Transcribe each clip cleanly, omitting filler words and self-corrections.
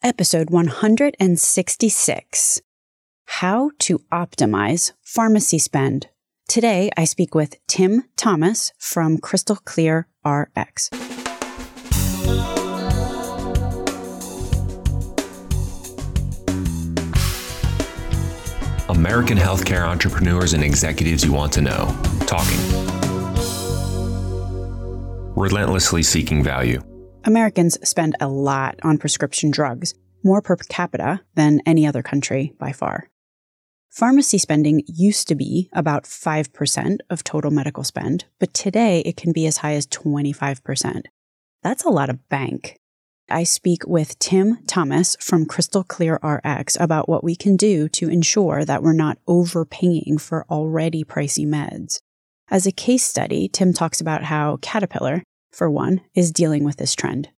Episode 166, How to Optimize Pharmacy Spend. Today, I speak with Tim Thomas from Crystal Clear RX. American healthcare entrepreneurs and executives you want to know. Talking. Relentlessly seeking value. Americans spend a lot on prescription drugs, more per capita than any other country by far. Pharmacy spending used to be about 5% of total medical spend, but today it can be as high as 25%. That's a lot of bank. I speak with Tim Thomas from Crystal Clear RX about what we can do to ensure that we're not overpaying for already pricey meds. As a case study, Tim talks about how Caterpillar, for one, is dealing with this trend.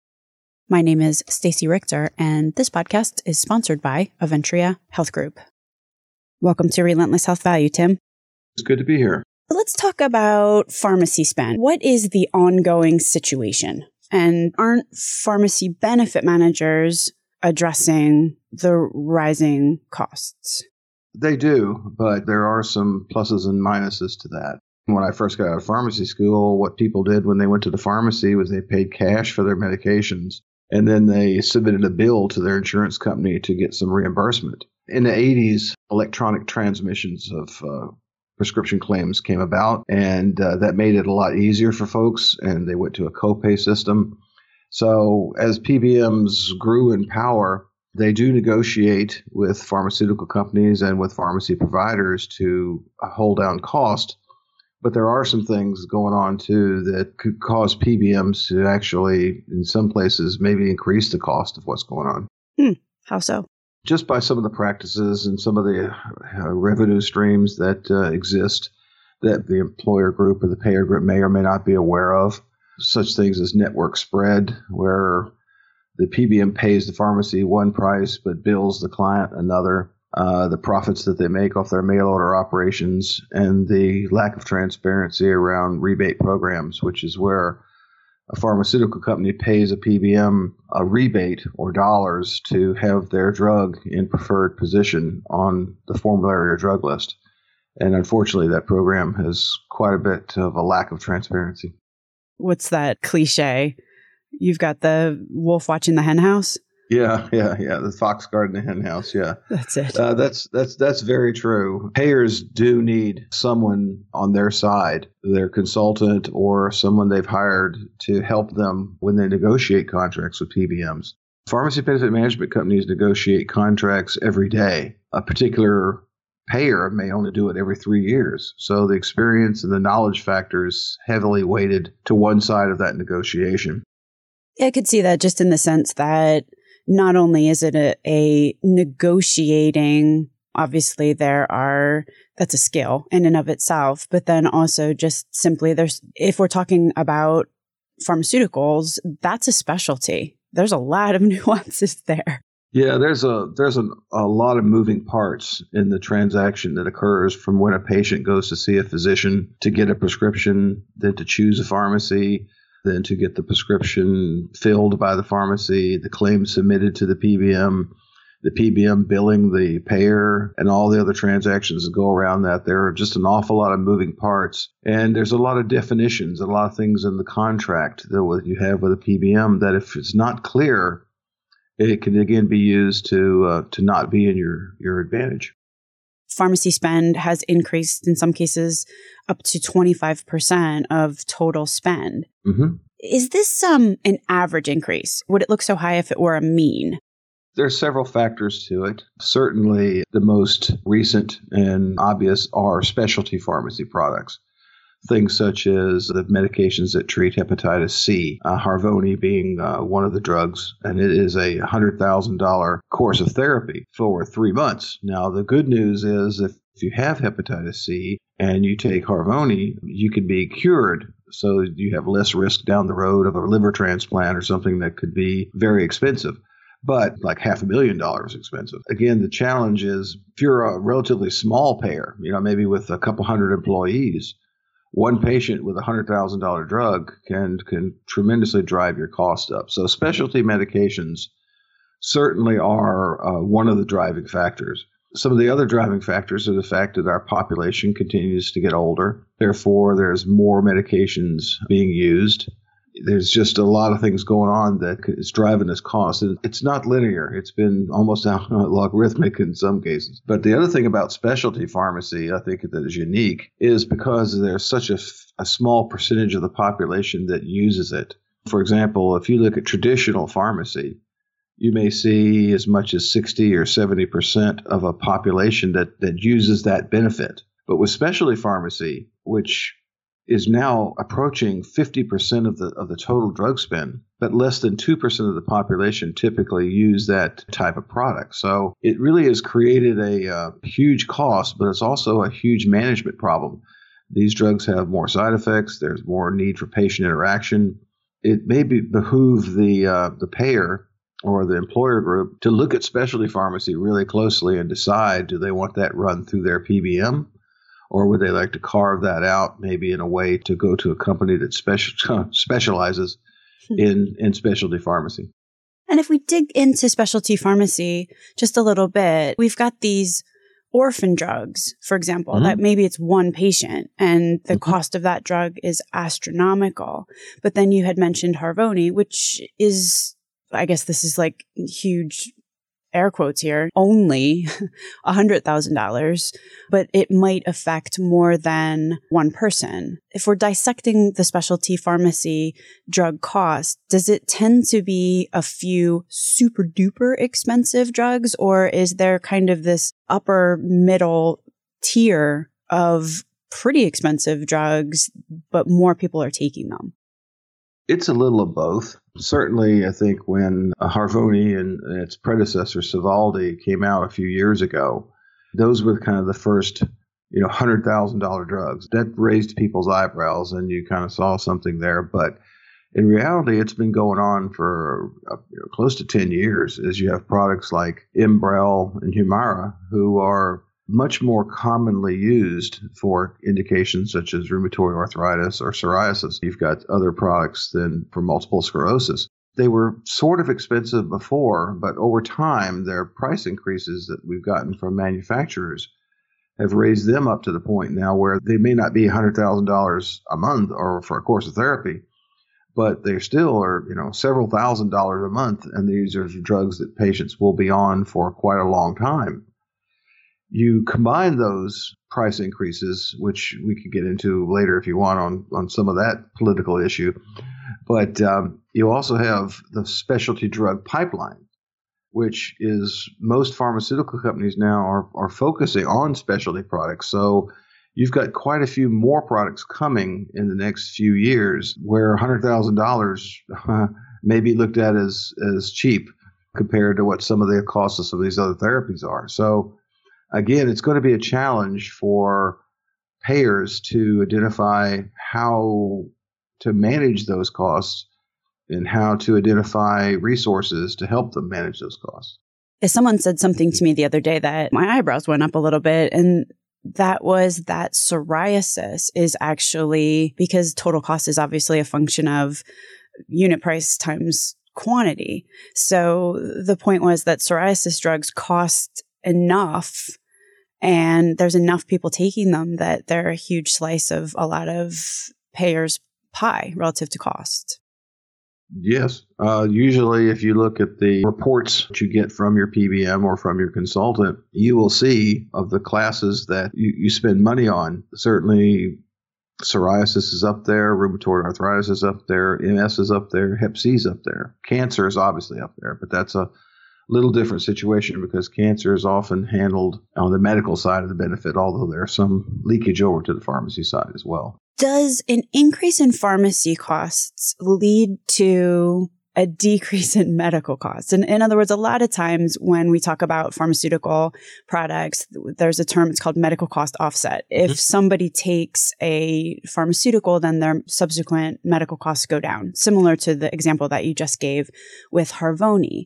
My name is Stacey Richter, and this podcast is sponsored by Aventria Health Group. Welcome to Relentless Health Value, Tim. It's good to be here. Let's talk about pharmacy spend. What is the ongoing situation? And aren't pharmacy benefit managers addressing the rising costs? They do, but there are some pluses and minuses to that. When I first got out of pharmacy school, what people did when they went to the pharmacy was they paid cash for their medications, and then they submitted a bill to their insurance company to get some reimbursement. In the 80s, electronic transmissions of prescription claims came about, and that made it a lot easier for folks, and they went to a copay system. So as PBMs grew in power, they do negotiate with pharmaceutical companies and with pharmacy providers to hold down cost. But there are some things going on, too, that could cause PBMs to actually, in some places, maybe increase the cost of what's going on. How so? Just by some of the practices and some of the revenue streams that exist that the employer group or the payer group may or may not be aware of, such things as network spread, where the PBM pays the pharmacy one price but bills the client another. The profits that they make off their mail order operations, and the lack of transparency around rebate programs, which is where a pharmaceutical company pays a PBM a rebate or dollars to have their drug in preferred position on the formulary or drug list. And unfortunately, that program has quite a bit of a lack of transparency. What's that cliche? You've got the wolf watching the hen house? Yeah. The fox guarding the hen house. Yeah, that's it. That's very true. Payers do need someone on their side, their consultant or someone they've hired to help them when they negotiate contracts with PBMs. Pharmacy benefit management companies negotiate contracts every day. A particular payer may only do it every 3 years. So the experience and the knowledge factor is heavily weighted to one side of that negotiation. I could see that just in the sense that not only is it a negotiating, obviously that's a skill in and of itself, but then also just simply if we're talking about pharmaceuticals, that's a specialty. There's a lot of nuances there. Yeah, there's a lot of moving parts in the transaction that occurs from when a patient goes to see a physician to get a prescription, then to choose a pharmacy, then to get the prescription filled by the pharmacy, the claim submitted to the PBM billing the payer, and all the other transactions that go around that. There are just an awful lot of moving parts. And there's a lot of definitions, a lot of things in the contract that you have with a PBM that if it's not clear, it can again be used to not be in your advantage. Pharmacy spend has increased in some cases up to 25% of total spend. Mm-hmm. Is this an average increase? Would it look so high if it were a mean? There are several factors to it. Certainly, the most recent and obvious are specialty pharmacy products. Things such as the medications that treat hepatitis C, Harvoni being one of the drugs, and it is a $100,000 course of therapy for 3 months. Now, the good news is if you have hepatitis C and you take Harvoni, you can be cured, so you have less risk down the road of a liver transplant or something that could be very expensive, but like $500,000 expensive. Again, the challenge is if you're a relatively small payer, maybe with a couple hundred employees, one patient with a $100,000 drug can tremendously drive your cost up. So specialty medications certainly are one of the driving factors. Some of the other driving factors are the fact that our population continues to get older. Therefore, there's more medications being used. There's just a lot of things going on that is driving this cost. It's not linear. It's been almost logarithmic in some cases. But the other thing about specialty pharmacy, I think, that is unique is because there's such a small percentage of the population that uses it. For example, if you look at traditional pharmacy, you may see as much as 60 or 70% of a population that uses that benefit. But with specialty pharmacy, which is now approaching 50% of the total drug spend, but less than 2% of the population typically use that type of product. So it really has created a huge cost, but it's also a huge management problem. These drugs have more side effects. There's more need for patient interaction. It may behoove the payer or the employer group to look at specialty pharmacy really closely and decide, do they want that run through their PBM? Or would they like to carve that out maybe in a way to go to a company that specializes in specialty pharmacy? And if we dig into specialty pharmacy just a little bit, we've got these orphan drugs, for example, mm-hmm. that maybe it's one patient and the mm-hmm. cost of that drug is astronomical. But then you had mentioned Harvoni, which is, I guess this is like huge air quotes here, only $100,000, but it might affect more than one person. If we're dissecting the specialty pharmacy drug cost, does it tend to be a few super duper expensive drugs, or is there kind of this upper middle tier of pretty expensive drugs, but more people are taking them? It's a little of both. Certainly, I think when Harvoni and its predecessor, Sivaldi, came out a few years ago, those were kind of the first, $100,000 drugs. That raised people's eyebrows, and you kind of saw something there. But in reality, it's been going on for close to 10 years, as you have products like Embrell and Humira, who are much more commonly used for indications such as rheumatoid arthritis or psoriasis. You've got other products than for multiple sclerosis. They were sort of expensive before, but over time, their price increases that we've gotten from manufacturers have raised them up to the point now where they may not be $100,000 a month or for a course of therapy, but they still are, several thousand dollars a month. And these are drugs that patients will be on for quite a long time. You combine those price increases, which we could get into later if you want on some of that political issue, but you also have the specialty drug pipeline, which is most pharmaceutical companies now are focusing on specialty products. So you've got quite a few more products coming in the next few years where $100,000 may be looked at as cheap compared to what some of the costs of some of these other therapies are. So again, it's going to be a challenge for payers to identify how to manage those costs and how to identify resources to help them manage those costs. If someone said something to me the other day that my eyebrows went up a little bit, and that was that psoriasis is actually, because total cost is obviously a function of unit price times quantity. So the point was that psoriasis drugs cost enough, and there's enough people taking them that they're a huge slice of a lot of payers' pie relative to cost. Yes. Usually, if you look at the reports that you get from your PBM or from your consultant, you will see of the classes that you spend money on. Certainly, psoriasis is up there, rheumatoid arthritis is up there, MS is up there, hep C is up there. Cancer is obviously up there, but that's a little different situation because cancer is often handled on the medical side of the benefit, although there's some leakage over to the pharmacy side as well. Does an increase in pharmacy costs lead to a decrease in medical costs? And in other words, a lot of times when we talk about pharmaceutical products, there's a term, it's called medical cost offset. If mm-hmm. somebody takes a pharmaceutical, then their subsequent medical costs go down, similar to the example that you just gave with Harvoni.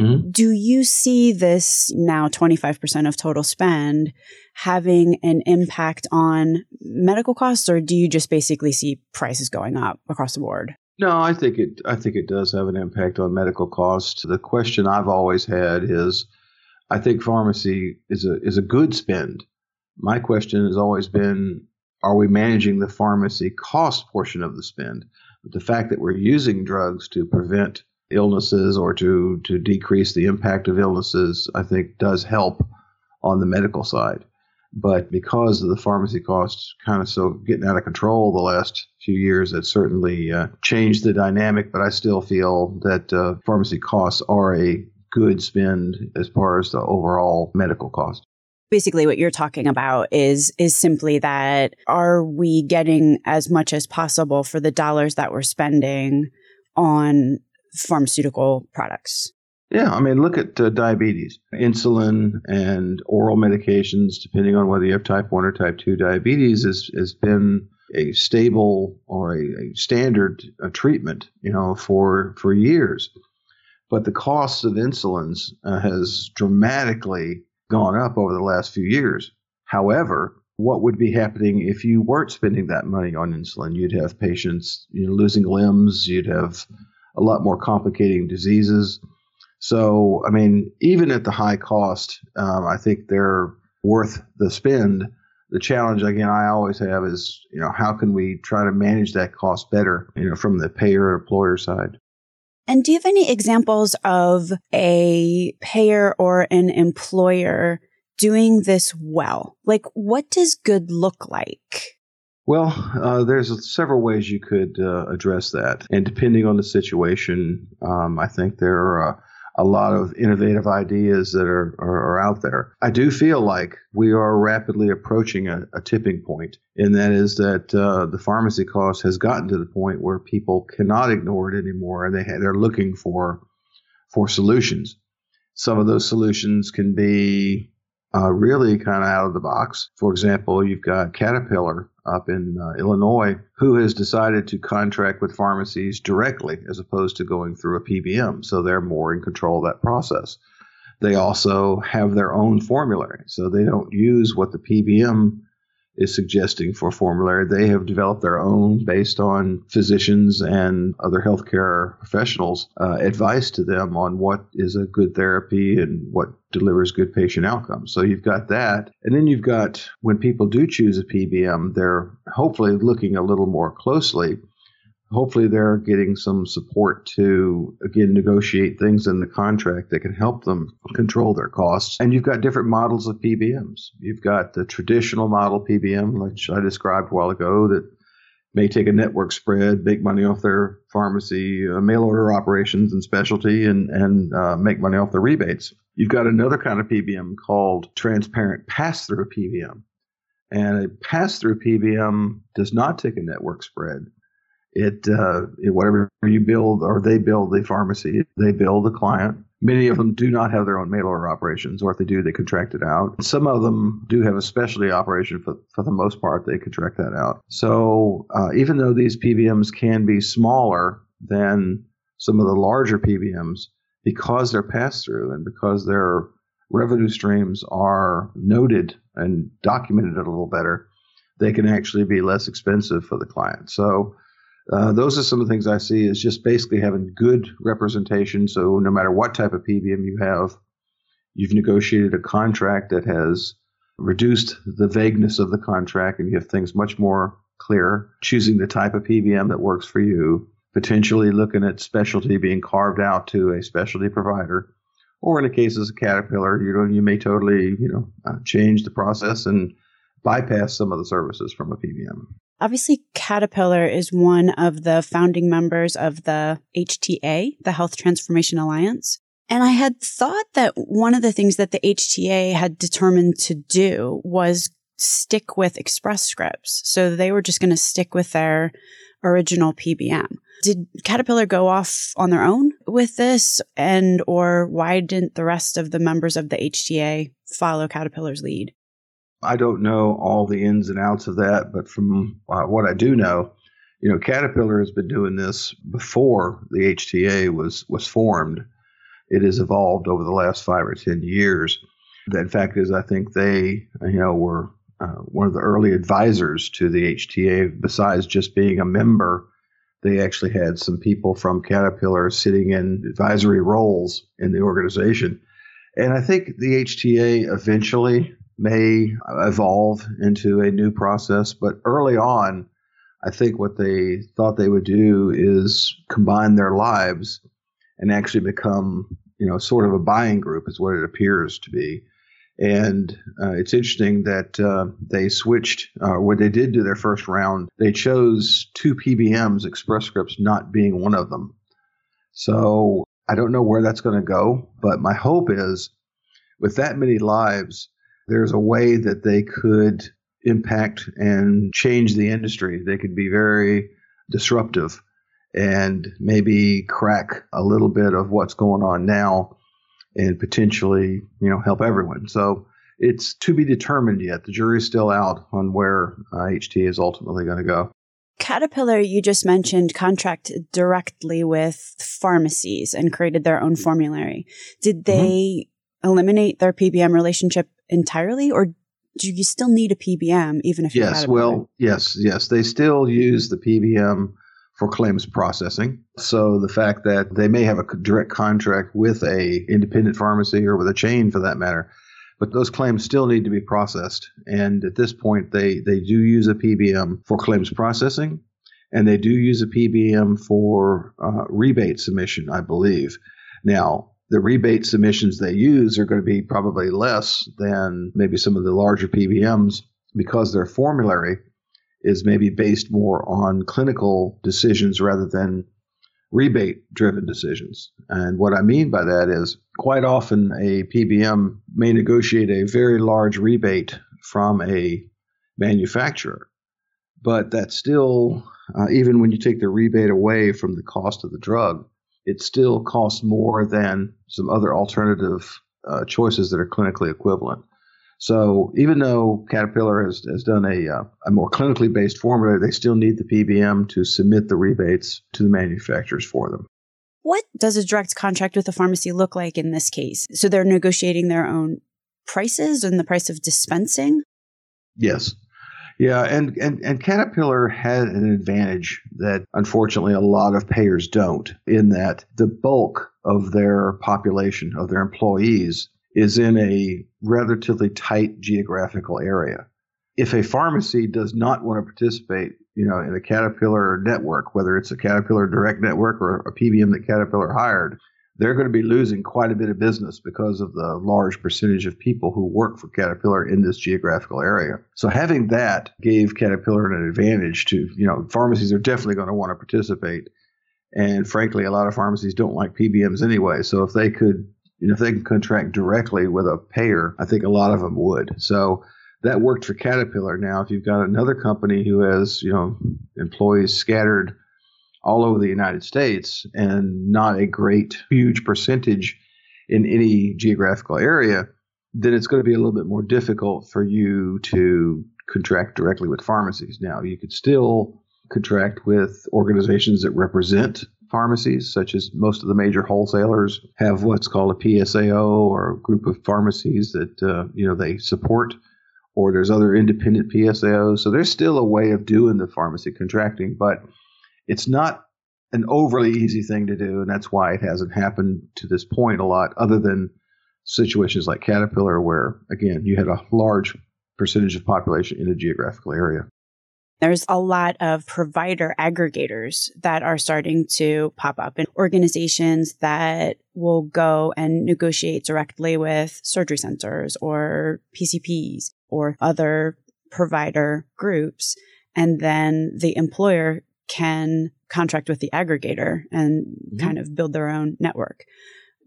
Mm-hmm. Do you see this now 25% of total spend having an impact on medical costs, or do you just basically see prices going up across the board? No, I think it does have an impact on medical costs. The question I've always had is, I think pharmacy is a good spend. My question has always been, are we managing the pharmacy cost portion of the spend? The fact that we're using drugs to prevent illnesses or to decrease the impact of illnesses, I think does help on the medical side. But because of the pharmacy costs kind of so getting out of control the last few years, that certainly changed the dynamic. But I still feel that pharmacy costs are a good spend as far as the overall medical cost. Basically, what you're talking about is simply that, are we getting as much as possible for the dollars that we're spending on pharmaceutical products? Yeah, I mean, look at diabetes, insulin and oral medications, depending on whether you have type 1 or type 2 diabetes, has been a stable or a standard treatment, for years. But the cost of insulins has dramatically gone up over the last few years. However, what would be happening if you weren't spending that money on insulin? You'd have patients losing limbs. You'd have a lot more complicating diseases. So, I mean, even at the high cost, I think they're worth the spend. The challenge, again, I always have is, how can we try to manage that cost better, from the payer or employer side? And do you have any examples of a payer or an employer doing this well? Like, what does good look like? Well, there's several ways you could address that. And depending on the situation, I think there are a lot of innovative ideas that are out there. I do feel like we are rapidly approaching a tipping point, and that is that the pharmacy cost has gotten to the point where people cannot ignore it anymore, and they're looking for solutions. Some of those solutions can be really kind of out of the box. For example, you've got Caterpillar up in Illinois, who has decided to contract with pharmacies directly as opposed to going through a PBM. So they're more in control of that process. They also have their own formulary. So they don't use what the PBM is suggesting for formulary. They have developed their own based on physicians and other healthcare professionals' advice to them on what is a good therapy and what delivers good patient outcomes. So you've got that. And then you've got, when people do choose a PBM, they're hopefully looking a little more closely. Hopefully they're getting some support to, again, negotiate things in the contract that can help them control their costs. And you've got different models of PBMs. You've got the traditional model PBM, which I described a while ago, that may take a network spread, make money off their pharmacy, mail order operations and specialty, and make money off the rebates. You've got another kind of PBM called transparent pass-through PBM. And a pass-through PBM does not take a network spread. It whatever you build, or they build the pharmacy, they build the client. Many of them do not have their own mail order operations, or if they do, they contract it out. Some of them do have a specialty operation, but for the most part, they contract that out. So even though these PBMs can be smaller than some of the larger PBMs, because they're pass-through and because their revenue streams are noted and documented a little better, they can actually be less expensive for the client. So those are some of the things I see, is just basically having good representation. So no matter what type of PBM you have, you've negotiated a contract that has reduced the vagueness of the contract, and you have things much more clear, choosing the type of PBM that works for you, potentially looking at specialty being carved out to a specialty provider. Or in the case of Caterpillar, you may totally change the process and bypass some of the services from a PBM. Obviously, Caterpillar is one of the founding members of the HTA, the Health Transformation Alliance. And I had thought that one of the things that the HTA had determined to do was stick with Express Scripts. So they were just going to stick with their original PBM. Did Caterpillar go off on their own with this, or why didn't the rest of the members of the HTA follow Caterpillar's lead? I don't know all the ins and outs of that, but from what I do know, Caterpillar has been doing this before the HTA was formed. It has evolved over the last 5 or 10 years. That fact is, I think they, were one of the early advisors to the HTA, besides just being a member. they actually had some people from Caterpillar sitting in advisory roles in the organization. And I think the HTA eventually may evolve into a new process. But early on, I think what they thought they would do is combine their lives and actually become, you know, sort of a buying group is what it appears to be. And it's interesting that they switched, when they did do their first round, they chose two PBMs, Express Scripts not being one of them. So I don't know where that's going to go, but my hope is with that many lives, there's a way that they could impact and change the industry. They could be very disruptive and maybe crack a little bit of what's going on now and potentially, you know, help everyone. So it's to be determined yet. The jury's still out on where HTA is ultimately going to go. Caterpillar, you just mentioned, contracted directly with pharmacies and created their own formulary. Did they eliminate their PBM relationship entirely, or do you still need a PBM even if you're Caterpillar? Yes. They still use the PBM for claims processing. So the fact that they may have a direct contract with a independent pharmacy or with a chain for that matter, but those claims still need to be processed. And at this point, they do use a PBM for claims processing, and they do use a PBM for rebate submission, I believe. Now, the rebate submissions they use are going to be probably less than maybe some of the larger PBMs because their formulary is maybe based more on clinical decisions rather than rebate-driven decisions. And what I mean by that is quite often a PBM may negotiate a very large rebate from a manufacturer, but that's still, even when you take the rebate away from the cost of the drug, it still costs more than some other alternative choices that are clinically equivalent. So even though Caterpillar has done a more clinically based formula, they still need the PBM to submit the rebates to the manufacturers for them. What does a direct contract with a pharmacy look like in this case? So they're negotiating their own prices and the price of dispensing? Yes. Yeah, and Caterpillar had an advantage that unfortunately a lot of payers don't, in that the bulk of their population, of their employees, is in a relatively tight geographical area. If a pharmacy does not want to participate, you know, in a Caterpillar network, whether it's a Caterpillar direct network or a PBM that Caterpillar hired, they're going to be losing quite a bit of business because of the large percentage of people who work for Caterpillar in this geographical area. So having that gave Caterpillar an advantage to, you know, pharmacies are definitely going to want to participate. And frankly, a lot of pharmacies don't like PBMs anyway. So if they could, you know, if they can contract directly with a payer, I think a lot of them would. So that worked for Caterpillar. Now, if you've got another company who has, you know, employees scattered all over the United States and not a great, huge percentage in any geographical area, then it's going to be a little bit more difficult for you to contract directly with pharmacies. Now, you could still contract with organizations that represent pharmacies, such as most of the major wholesalers have what's called a PSAO, or a group of pharmacies that you know, they support, or there's other independent PSAOs. So there's still a way of doing the pharmacy contracting, but it's not an overly easy thing to do, and that's why it hasn't happened to this point a lot, other than situations like Caterpillar where, again, you had a large percentage of population in a geographical area. There's a lot of provider aggregators that are starting to pop up, and organizations that will go and negotiate directly with surgery centers or PCPs or other provider groups. And then the employer can contract with the aggregator and kind of build their own network.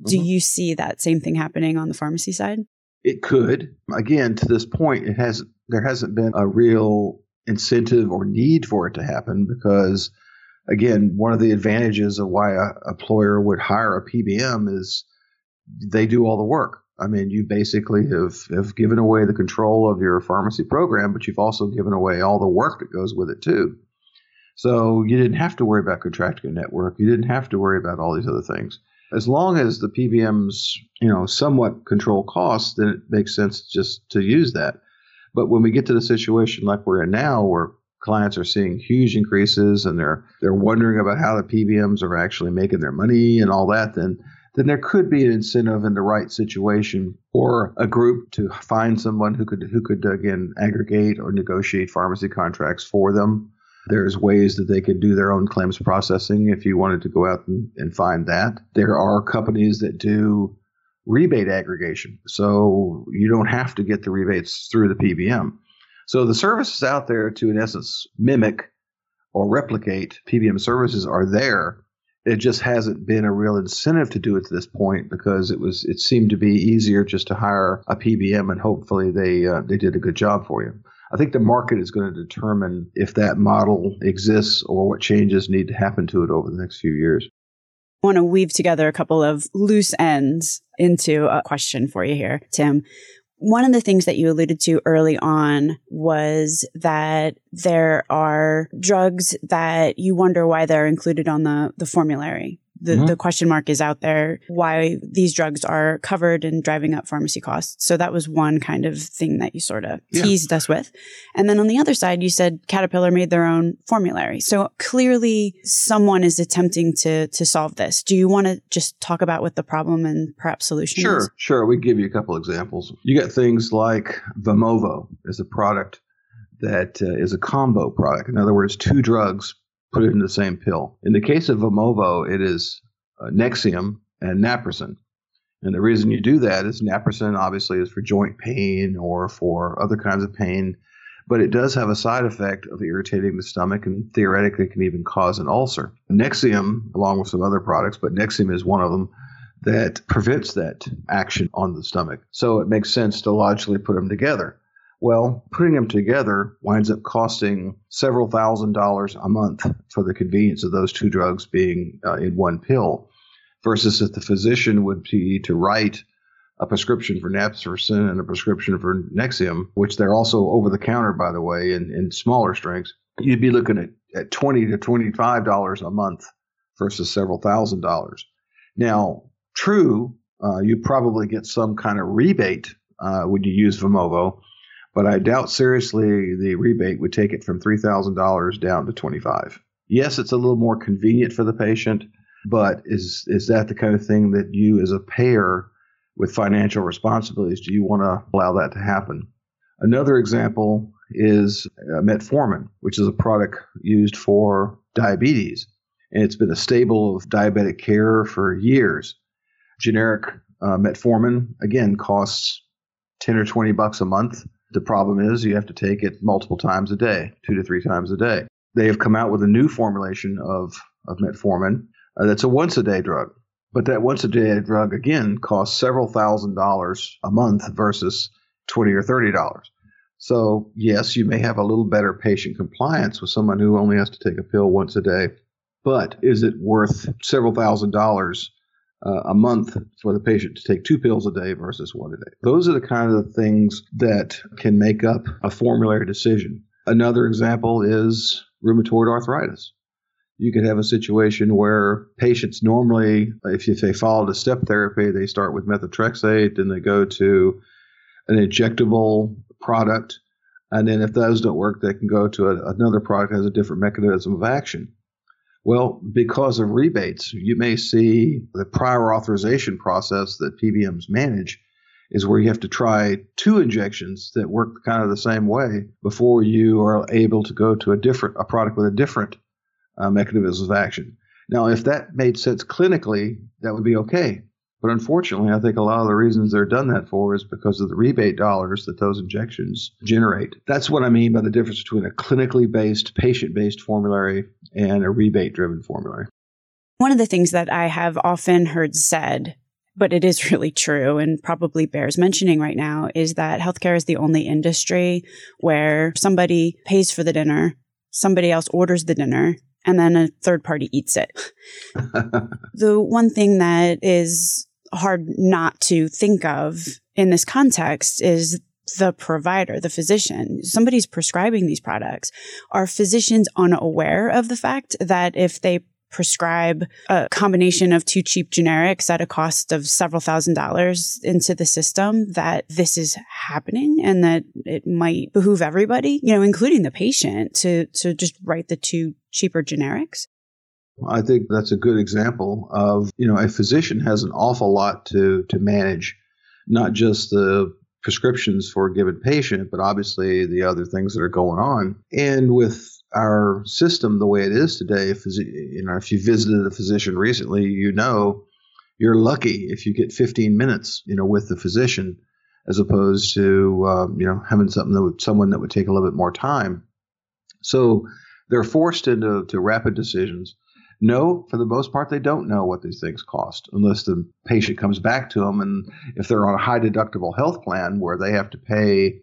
Do you see that same thing happening on the pharmacy side? It could. Again, to this point, there hasn't been a real incentive or need for it to happen because, again, one of the advantages of why an employer would hire a PBM is they do all the work. I mean, you basically have given away the control of your pharmacy program, but you've also given away all the work that goes with it too. So you didn't have to worry about contracting a network. You didn't have to worry about all these other things. As long as the PBMs, you know, somewhat control costs, then it makes sense just to use that. But when we get to the situation like we're in now, where clients are seeing huge increases and they're wondering about how the PBMs are actually making their money and all that, then there could be an incentive in the right situation or a group to find someone who could again aggregate or negotiate pharmacy contracts for them. There's ways that they could do their own claims processing if you wanted to go out and find that. There are companies that do rebate aggregation, so you don't have to get the rebates through the PBM. So the services out there to, in essence, mimic or replicate PBM services are there. It just hasn't been a real incentive to do it to this point because it seemed to be easier just to hire a PBM and hopefully they did a good job for you. I think the market is going to determine if that model exists or what changes need to happen to it over the next few years. I want to weave together a couple of loose ends into a question for you here, Tim. One of the things that you alluded to early on was that there are drugs that you wonder why they're included on the formulary. The question mark is out there why these drugs are covered and driving up pharmacy costs. So that was one kind of thing that you sort of teased us with. And then on the other side, you said Caterpillar made their own formulary. So clearly someone is attempting to solve this. Do you want to just talk about what the problem and perhaps solution is? Sure. We give you a couple examples. You got things like Vimovo is a product that is a combo product. In other words, two drugs put it in the same pill. In the case of Vimovo, it is Nexium and Naprosyn. And the reason you do that is Naprosyn obviously is for joint pain or for other kinds of pain, but it does have a side effect of irritating the stomach and theoretically can even cause an ulcer. Nexium, along with some other products, but Nexium is one of them, that prevents that action on the stomach. So it makes sense to logically put them together. Well, putting them together winds up costing several $1,000s a month for the convenience of those two drugs being in one pill, versus if the physician would be to write a prescription for Naprosyn and a prescription for Nexium, which they're also over-the-counter, by the way, in smaller strengths, you'd be looking at $20 to $25 a month versus several $1,000. Now, true, you probably get some kind of rebate when you use Vimovo, but I doubt seriously the rebate would take it from $3,000 down to $25. Yes, it's a little more convenient for the patient, but is that the kind of thing that you as a payer with financial responsibilities, do you want to allow that to happen? Another example is metformin, which is a product used for diabetes. And it's been a staple of diabetic care for years. Generic metformin, again, costs $10 or $20 a month. The problem is you have to take it multiple times a day, 2 to 3 times a day. They have come out with a new formulation of metformin that's a once-a-day drug. But that once-a-day drug, again, costs several $1,000s a month versus $20 or $30. So, yes, you may have a little better patient compliance with someone who only has to take a pill once a day. But is it worth several $1,000 a month for the patient to take 2 pills a day versus 1 a day? Those are the kind of things that can make up a formulary decision. Another example is rheumatoid arthritis. You could have a situation where patients normally, if they follow the step therapy, they start with methotrexate, then they go to an injectable product, and then if those don't work, they can go to another product that has a different mechanism of action. Well, because of rebates, you may see the prior authorization process that PBMs manage is where you have to try 2 injections that work kind of the same way before you are able to go to a product with a different mechanism of action. Now, if that made sense clinically, that would be okay. But unfortunately, I think a lot of the reasons they're done that for is because of the rebate dollars that those injections generate. That's what I mean by the difference between a clinically based, patient-based formulary and a rebate-driven formulary. One of the things that I have often heard said, but it is really true and probably bears mentioning right now, is that healthcare is the only industry where somebody pays for the dinner, somebody else orders the dinner, and then a third party eats it. The one thing that is hard not to think of in this context is the provider, the physician. Somebody's prescribing these products. Are physicians unaware of the fact that if they prescribe a combination of two cheap generics at a cost of several $1,000s into the system, that this is happening and that it might behoove everybody, you know, including the patient, to just write the two cheaper generics? I think that's a good example of, you know, a physician has an awful lot to manage, not just the prescriptions for a given patient, but obviously the other things that are going on. And with our system the way it is today, if you visited a physician recently, you know, you're lucky if you get 15 minutes, you know, with the physician, as opposed to, you know, having someone that would take a little bit more time. So they're forced into rapid decisions. No, for the most part, they don't know what these things cost unless the patient comes back to them. And if they're on a high deductible health plan where they have to pay,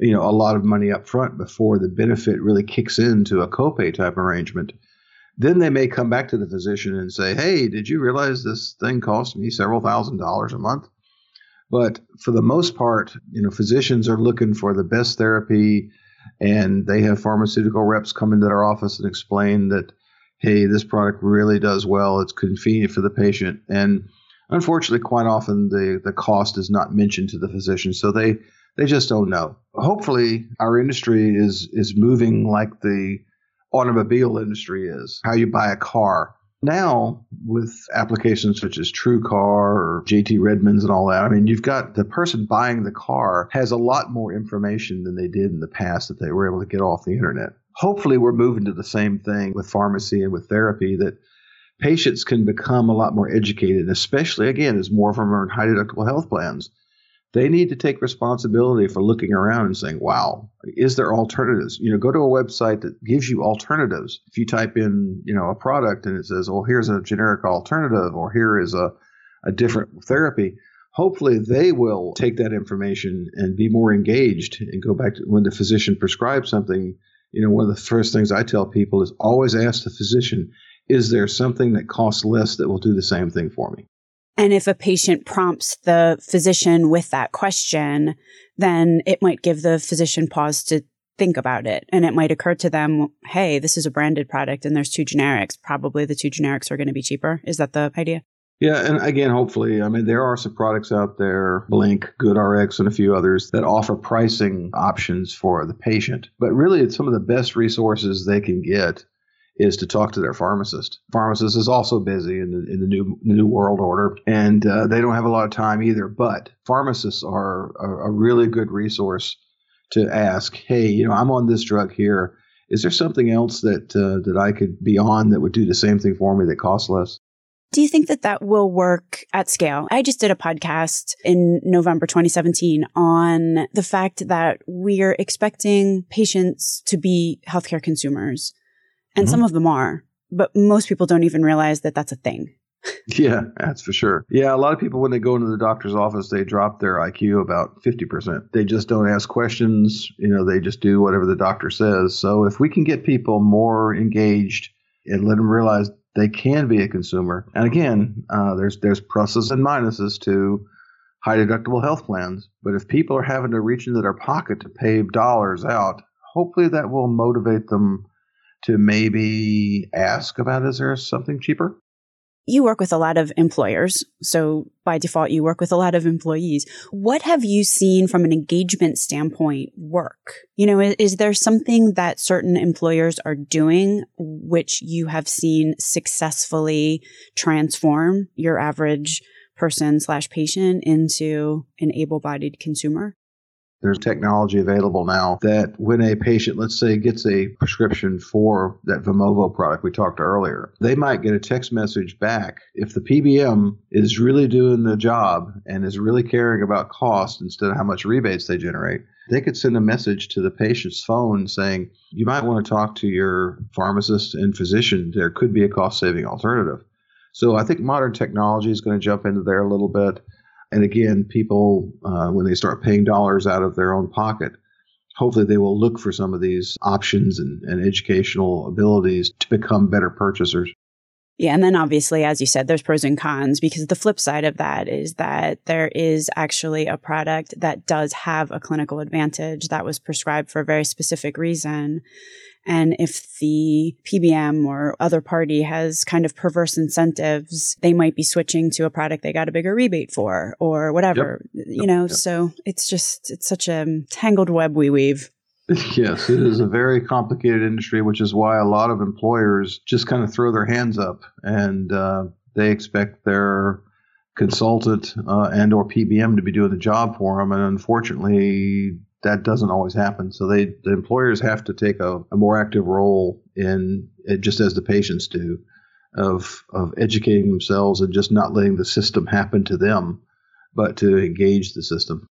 you know, a lot of money up front before the benefit really kicks into a copay type arrangement, then they may come back to the physician and say, hey, did you realize this thing cost me several $1,000s a month? But for the most part, you know, physicians are looking for the best therapy, and they have pharmaceutical reps come into their office and explain that, hey, this product really does well. It's convenient for the patient. And unfortunately, quite often the cost is not mentioned to the physician. So they just don't know. Hopefully, our industry is moving like the automobile industry is, how you buy a car. Now, with applications such as True Car or JT Redman's and all that, I mean, you've got the person buying the car has a lot more information than they did in the past that they were able to get off the internet. Hopefully, we're moving to the same thing with pharmacy and with therapy, that patients can become a lot more educated, especially, again, as more of them are in high deductible health plans. They need to take responsibility for looking around and saying, wow, is there alternatives? You know, go to a website that gives you alternatives. If you type in, you know, a product and it says, well, here's a generic alternative, or here is a different therapy, hopefully they will take that information and be more engaged and go back to when the physician prescribes something. You know, one of the first things I tell people is always ask the physician, is there something that costs less that will do the same thing for me? And if a patient prompts the physician with that question, then it might give the physician pause to think about it. And it might occur to them, hey, this is a branded product and there's two generics. Probably the two generics are going to be cheaper. Is that the idea? Yeah. And again, hopefully, I mean, there are some products out there, Blink, GoodRx, and a few others that offer pricing options for the patient. But really, it's some of the best resources they can get is to talk to their pharmacist. Pharmacist is also busy in the new world order, and they don't have a lot of time either. But pharmacists are a really good resource to ask, hey, you know, I'm on this drug here. Is there something else that I could be on that would do the same thing for me that costs less? Do you think that will work at scale? I just did a podcast in November 2017 on the fact that we're expecting patients to be healthcare consumers. And some of them are, but most people don't even realize that that's a thing. Yeah, that's for sure. Yeah, a lot of people, when they go into the doctor's office, they drop their IQ about 50%. They just don't ask questions. You know, they just do whatever the doctor says. So if we can get people more engaged and let them realize they can be a consumer. And again, there's pluses and minuses to high deductible health plans. But if people are having to reach into their pocket to pay dollars out, hopefully that will motivate them to maybe ask about, is there something cheaper? You work with a lot of employers. So by default, you work with a lot of employees. What have you seen from an engagement standpoint work? You know, is there something that certain employers are doing which you have seen successfully transform your average person/patient into an able-bodied consumer? There's technology available now that when a patient, let's say, gets a prescription for that Vimovo product we talked earlier, they might get a text message back. If the PBM is really doing the job and is really caring about cost instead of how much rebates they generate, they could send a message to the patient's phone saying, you might want to talk to your pharmacist and physician. There could be a cost-saving alternative. So I think modern technology is going to jump into there a little bit. And again, people, when they start paying dollars out of their own pocket, hopefully they will look for some of these options and educational abilities to become better purchasers. Yeah. And then obviously, as you said, there's pros and cons, because the flip side of that is that there is actually a product that does have a clinical advantage that was prescribed for a very specific reason. And if the PBM or other party has kind of perverse incentives, they might be switching to a product they got a bigger rebate for or whatever, you know, so it's just, it's such a tangled web we weave. Yes, it is a very complicated industry, which is why a lot of employers just kind of throw their hands up and they expect their consultant and or PBM to be doing the job for them. And unfortunately, that doesn't always happen. So the employers have to take a more active role in it, just as the patients do, of educating themselves and just not letting the system happen to them, but to engage the system.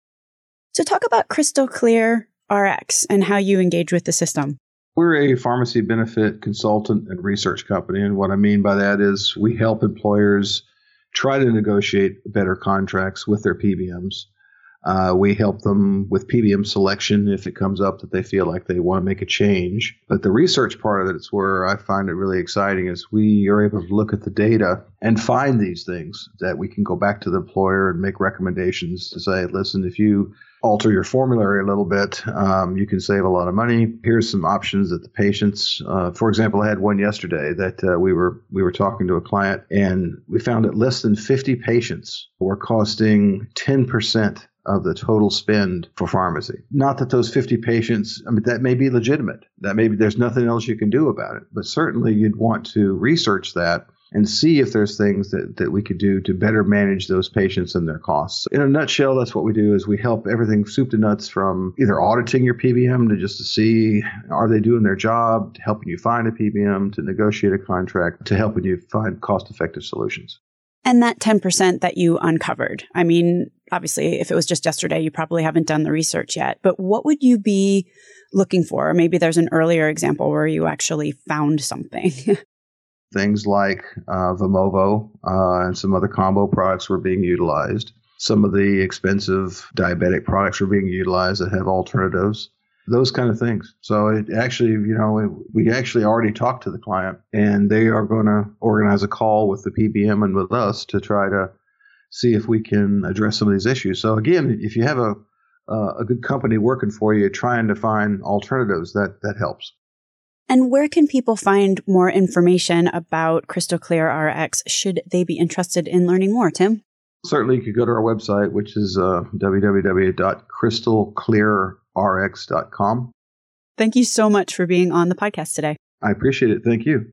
So talk about Crystal Clear RX and how you engage with the system. We're a pharmacy benefit consultant and research company. And what I mean by that is we help employers try to negotiate better contracts with their PBMs. We help them with PBM selection if it comes up that they feel like they want to make a change. But the research part of it is where I find it really exciting is we are able to look at the data and find these things that we can go back to the employer and make recommendations to say, listen, if you alter your formulary a little bit, you can save a lot of money. Here's some options that the patients, for example, I had one yesterday that we were talking to a client and we found that less than 50 patients were costing 10% of the total spend for pharmacy. Not that those 50 patients, I mean, that may be legitimate. That maybe there's nothing else you can do about it. But certainly you'd want to research that and see if there's things that we could do to better manage those patients and their costs. In a nutshell, that's what we do is we help everything soup to nuts from either auditing your PBM to just to see, are they doing their job, to helping you find a PBM, to negotiate a contract, to helping you find cost-effective solutions. And that 10% that you uncovered, I mean, obviously, if it was just yesterday, you probably haven't done the research yet. But what would you be looking for? Or maybe there's an earlier example where you actually found something. Things like Vimovo and some other combo products were being utilized. Some of the expensive diabetic products were being utilized that have alternatives. Those kind of things. So it actually, you know, we actually already talked to the client and they are going to organize a call with the PBM and with us to try to see if we can address some of these issues. So again, if you have a good company working for you, trying to find alternatives, that helps. And where can people find more information about Crystal Clear RX should they be interested in learning more, Tim? Certainly you could go to our website, which is www.crystalclearrx.com. Thank you so much for being on the podcast today. I appreciate it. Thank you.